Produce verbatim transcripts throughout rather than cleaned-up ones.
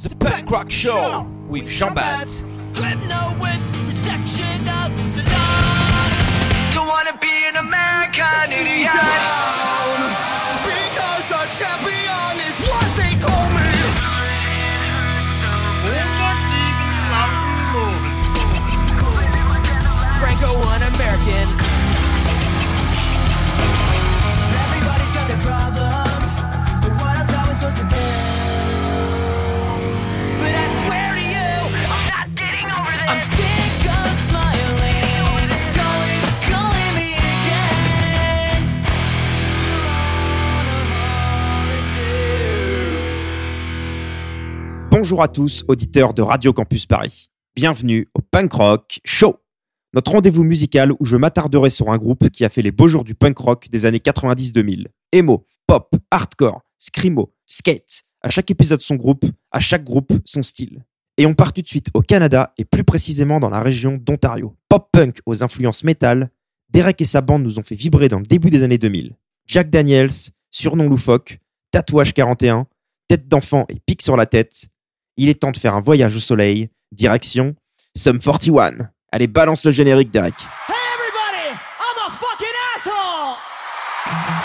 The Punkrock Chaud with Jean-Baptiste. Don't wanna be an American idiot. Because our champion is what they call me. Franco one American. Everybody's got their problems, but what else are we supposed to do? I'm sick of smiling, calling, calling me again. Bonjour à tous, auditeurs de Radio Campus Paris. Bienvenue au Punkrock Chaud, notre rendez-vous musical où je m'attarderai sur un groupe qui a fait les beaux jours du punk rock des années quatre-vingt-dix deux mille. Emo, pop, hardcore, screamo, skate. À chaque épisode son groupe, à chaque groupe son style. Et on part tout de suite au Canada, et plus précisément dans la région d'Ontario. Pop-punk aux influences métal, Deryck et sa bande nous ont fait vibrer dans le début des années deux mille. Jack Daniels, surnom loufoque, tatouage quarante et un, tête d'enfant et pique sur la tête. Il est temps de faire un voyage au soleil, direction Sum forty-one. Allez, balance le générique, Deryck. Hey everybody, I'm a fucking asshole!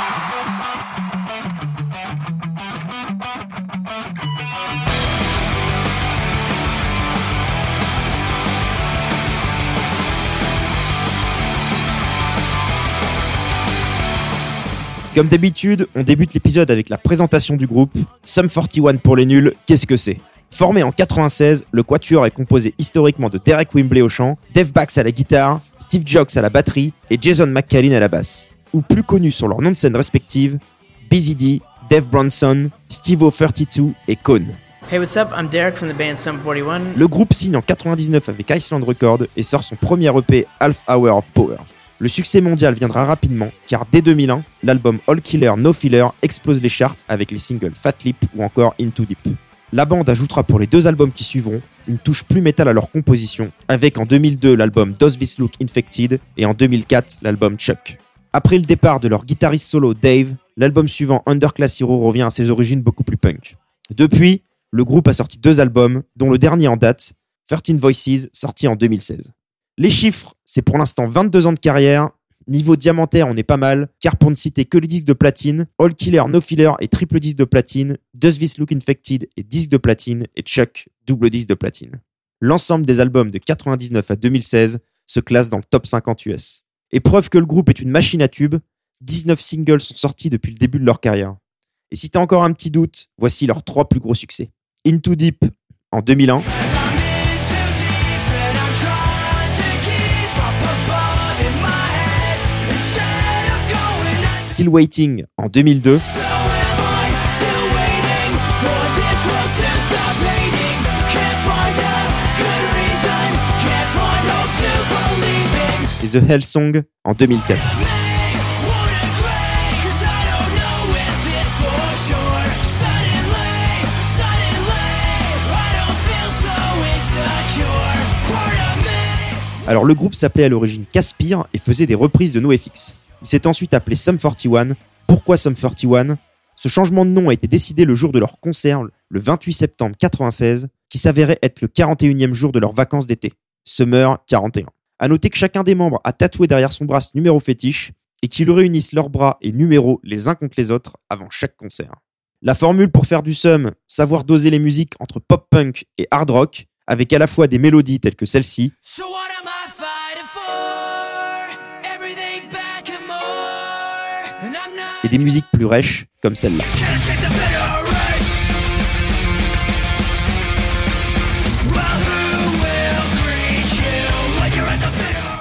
Comme d'habitude, on débute l'épisode avec la présentation du groupe. Sum forty-one pour les nuls, qu'est-ce que c'est ? Formé en quatre-vingt-seize, le quatuor est composé historiquement de Deryck Whibley au chant, Dave Bax à la guitare, Steve Jocks à la batterie et Jason McCallin à la basse. Ou plus connus sur leurs noms de scène respectives, B Z D, Dave Bronson, Steve O thirty-two et Cone. Hey, what's up? I'm Deryck from the band Sum forty-one. Le groupe signe en quatre-vingt-dix-neuf avec Iceland Records et sort son premier E P Half Hour of Power. Le succès mondial viendra rapidement, car dès deux mille un, l'album All Killer No Filler explose les charts avec les singles Fat Lip ou encore In Too Deep. La bande ajoutera pour les deux albums qui suivront une touche plus métal à leur composition, avec en deux mille deux l'album Does This Look Infected et en deux mille quatre l'album Chuck. Après le départ de leur guitariste solo Dave, l'album suivant Underclass Hero revient à ses origines beaucoup plus punk. Depuis, le groupe a sorti deux albums, dont le dernier en date, thirteen Voices, sorti en deux mille seize. Les chiffres, c'est pour l'instant vingt-deux ans de carrière. Niveau diamantaire, on est pas mal, car pour ne citer que les disques de platine, All Killer No Filler est triple disque de platine, Does This Look Infected est disque de platine, et Chuck, double disque de platine. L'ensemble des albums de quatre-vingt-dix-neuf à deux mille seize se classe dans le top cinquante U S. Et preuve que le groupe est une machine à tubes, dix-neuf singles sont sortis depuis le début de leur carrière. Et si t'as encore un petit doute, voici leurs trois plus gros succès. In Too Deep, en deux mille un. Still Waiting en deux mille deux. Et The Hell Song en deux mille quatre. Alors le groupe s'appelait à l'origine Caspire et faisait des reprises de NoFX. Il s'est ensuite appelé Sum forty-one. Pourquoi Sum forty-one ? Ce changement de nom a été décidé le jour de leur concert, le vingt-huit septembre mille neuf cent quatre-vingt-seize, qui s'avérait être le quarante et unième jour de leurs vacances d'été, Summer quarante et un. À noter que chacun des membres a tatoué derrière son bras ce numéro fétiche et qu'ils réunissent leurs bras et numéros les uns contre les autres avant chaque concert. La formule pour faire du Sum, savoir doser les musiques entre pop-punk et hard rock, avec à la fois des mélodies telles que celle-ci. So what am I fighting for ? Et des musiques plus rêches, comme celle-là.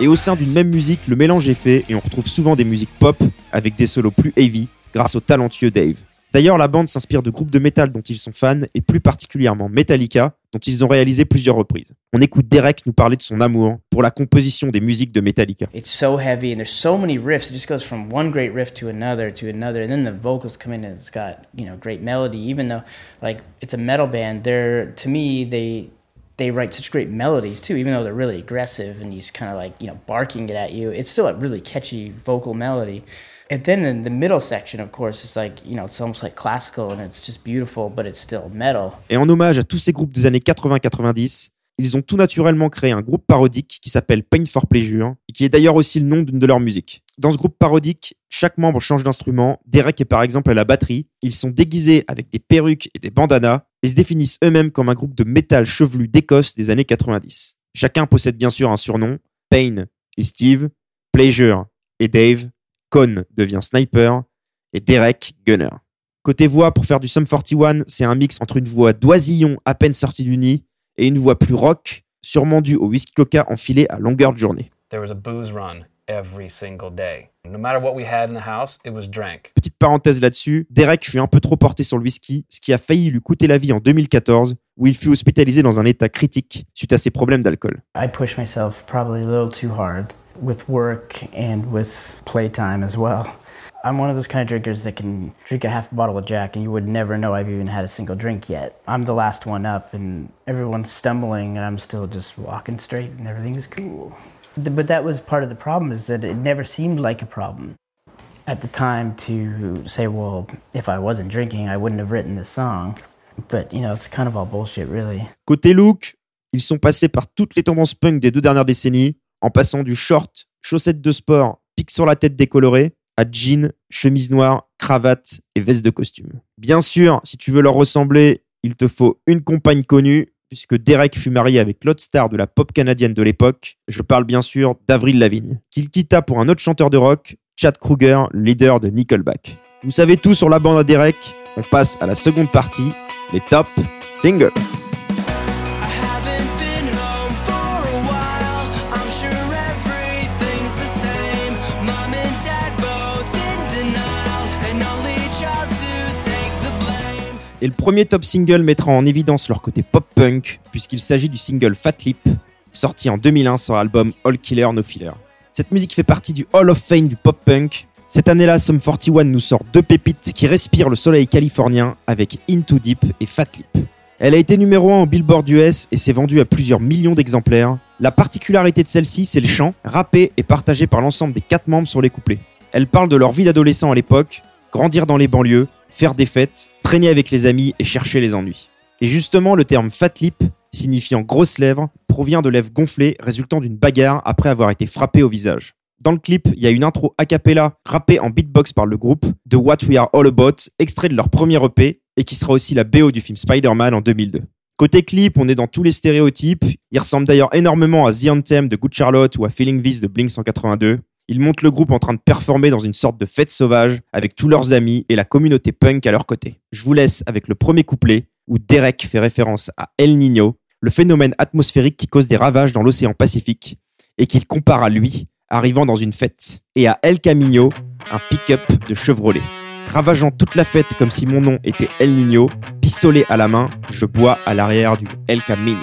Et au sein d'une même musique, le mélange est fait et on retrouve souvent des musiques pop avec des solos plus heavy grâce au talentueux Dave. D'ailleurs, la bande s'inspire de groupes de métal dont ils sont fans et plus particulièrement Metallica, dont ils ont réalisé plusieurs reprises. On écoute Deryck nous parler de son amour pour la composition des musiques de Metallica. It's so heavy and there's so many riffs. It just goes from one great riff to another to another, and then the vocals come in and it's got, you know, great melody. Even though, like, it's a metal band, they're, to me, they they write such great melodies too. Even though they're really aggressive and he's kind of like, you know, barking it at you, it's still a really catchy vocal melody. And then in the middle section, of course, it's like, you know, it's almost like classical and it's just beautiful, but it's still metal. Et en hommage à tous ces groupes des années quatre-vingts quatre-vingt-dix, ils ont tout naturellement créé un groupe parodique qui s'appelle Pain for Pleasure, et qui est d'ailleurs aussi le nom d'une de leurs musiques. Dans ce groupe parodique, chaque membre change d'instrument. Deryck est par exemple à la batterie. Ils sont déguisés avec des perruques et des bandanas et se définissent eux-mêmes comme un groupe de métal chevelu d'Écosse des années quatre-vingt-dix. Chacun possède bien sûr un surnom. Pain est Steve, Pleasure est Dave, Cone devient Sniper et Deryck Gunner. Côté voix, pour faire du Sum forty-one, c'est un mix entre une voix d'oisillon à peine sortie du nid et une voix plus rock, sûrement due au whisky coca enfilé à longueur de journée. Petite parenthèse là-dessus, Deryck fut un peu trop porté sur le whisky, ce qui a failli lui coûter la vie en deux mille quatorze, où il fut hospitalisé dans un état critique suite à ses problèmes d'alcool. I push myself probably a little too hard with work and with playtime as well. I'm one of those kind of drinkers that can drink a half bottle of Jack and you would never know I've even had a single drink yet. I'm the last one up and everyone's stumbling and I'm still just walking straight and everything is cool. But that was part of the problem, is that it never seemed like a problem at the time to say, well, if I wasn't drinking, I wouldn't have written this song. But, you know, it's kind of all bullshit, really. Côté look, ils sont passés par toutes les tendances punk des deux dernières décennies, en passant du short, chaussettes de sport, pique sur la tête décolorée, à jean, chemise noire, cravate et veste de costume. Bien sûr, si tu veux leur ressembler, il te faut une compagne connue, puisque Deryck fut marié avec l'autre star de la pop canadienne de l'époque, je parle bien sûr d'Avril Lavigne, qu'il quitta pour un autre chanteur de rock, Chad Kroeger, leader de Nickelback. Vous savez tout sur la bande à Deryck, on passe à la seconde partie, les top singles. Et le premier top single mettra en évidence leur côté pop-punk, puisqu'il s'agit du single Fat Lip, sorti en deux mille un sur l'album All Killer No Filler. Cette musique fait partie du Hall of Fame du pop-punk. Cette année-là, Sum forty-one nous sort deux pépites qui respirent le soleil californien avec In Too Deep et Fat Lip. Elle a été numéro un au Billboard U S et s'est vendue à plusieurs millions d'exemplaires. La particularité de celle-ci, c'est le chant, rappé et partagé par l'ensemble des quatre membres sur les couplets. Elle parle de leur vie d'adolescent à l'époque, grandir dans les banlieues, faire des fêtes, traîner avec les amis et chercher les ennuis. Et justement, le terme « fat lip », signifiant « grosses lèvres », provient de lèvres gonflées résultant d'une bagarre après avoir été frappé au visage. Dans le clip, il y a une intro a cappella rappée en beatbox par le groupe de « What We Are All About », extrait de leur premier E P et qui sera aussi la B O du film Spider-Man en deux mille deux. Côté clip, on est dans tous les stéréotypes. Il ressemble d'ailleurs énormément à The Anthem de Good Charlotte ou à Feeling This de Blink cent quatre-vingt-deux. Ils montent le groupe en train de performer dans une sorte de fête sauvage avec tous leurs amis et la communauté punk à leur côté. Je vous laisse avec le premier couplet où Deryck fait référence à El Niño, le phénomène atmosphérique qui cause des ravages dans l'océan Pacifique, et qu'il compare à lui, arrivant dans une fête, et à El Camino, un pick-up de Chevrolet. Ravageant toute la fête comme si mon nom était El Niño, pistolet à la main, je bois à l'arrière du El Camino.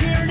We're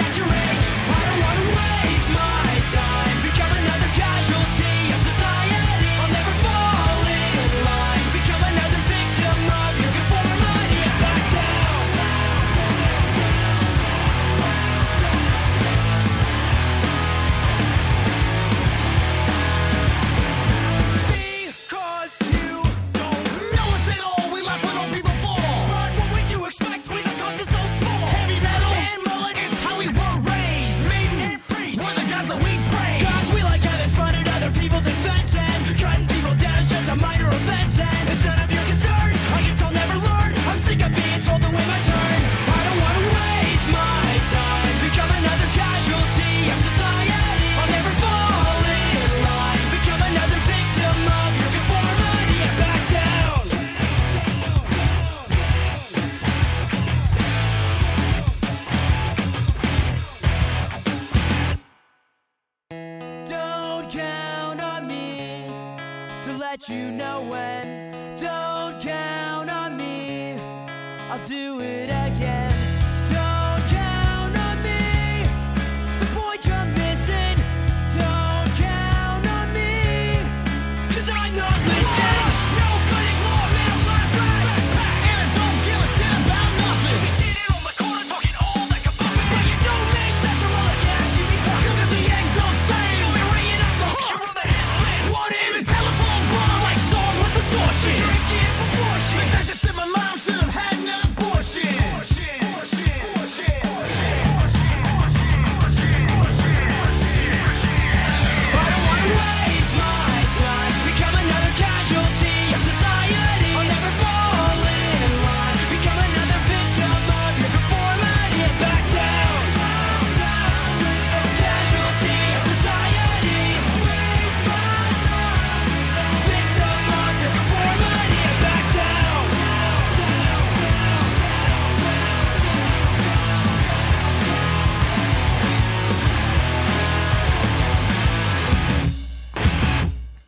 let you know when. Don't count on me, I'll do it again. Don't count on me, it's the point you're missing. Don't count on me, cause I'm not listening. No good is more middle class back, and I don't give a shit about nothing. You'll be standing on the corner talking all that kabobby, but you don't make such a roll of cash, you be happy. Cause at the end don't stay, you'll be ringing up the hook. You're on the hit list, one in the telephone bar like song with distortion.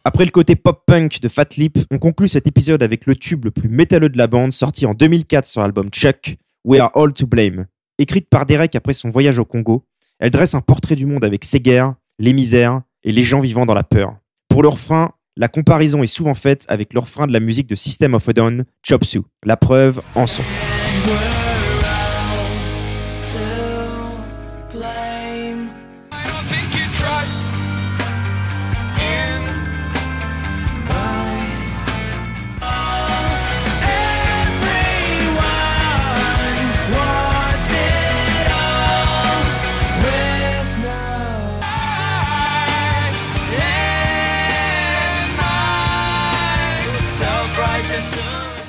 Après le côté pop-punk de Fat Lip, on conclut cet épisode avec le tube le plus métalleux de la bande, sorti en deux mille quatre sur l'album Chuck, We Are All To Blame. Écrite par Deryck après son voyage au Congo, elle dresse un portrait du monde avec ses guerres, les misères et les gens vivant dans la peur. Pour le refrain, la comparaison est souvent faite avec le refrain de la musique de System of a Down, Chop Suey. La preuve en son.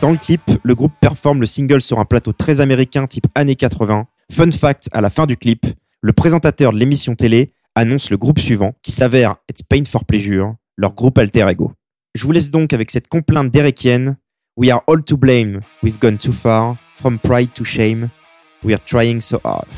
Dans le clip, le groupe performe le single sur un plateau très américain type années quatre-vingts. Fun fact, à la fin du clip, le présentateur de l'émission télé annonce le groupe suivant, qui s'avère être Pain for Pleasure, leur groupe alter ego. Je vous laisse donc avec cette complainte deryckienne. We are all to blame, we've gone too far, from pride to shame, we are trying so hard.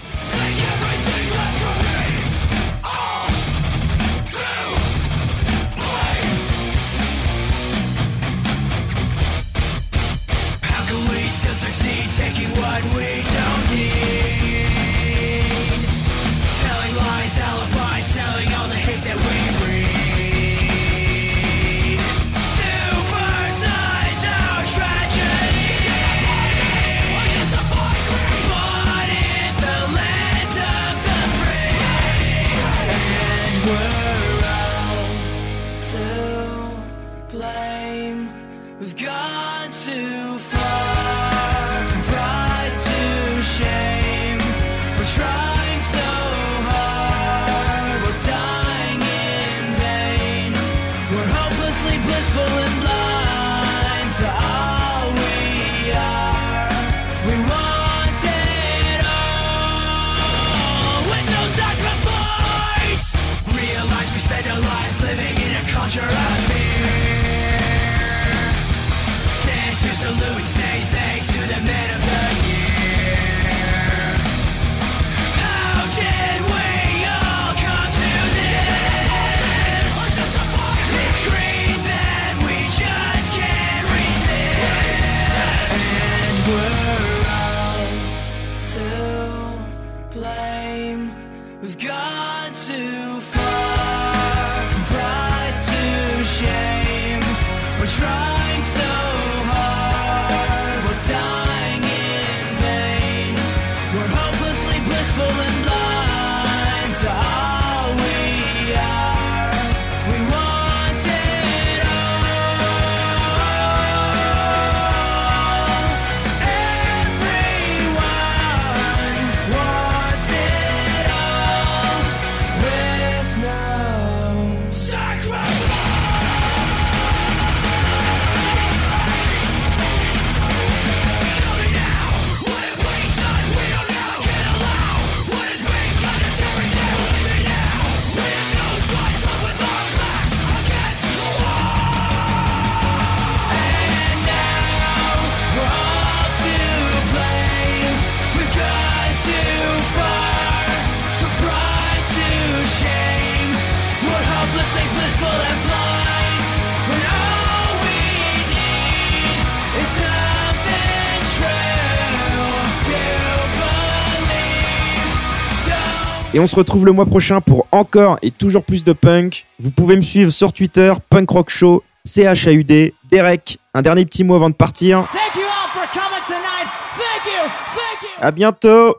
Et on se retrouve le mois prochain pour encore et toujours plus de punk. Vous pouvez me suivre sur Twitter, Punkrock Chaud, C H A U D, Deryck. Un dernier petit mot avant de partir. Thank you all for coming tonight. Thank you, thank you. À bientôt.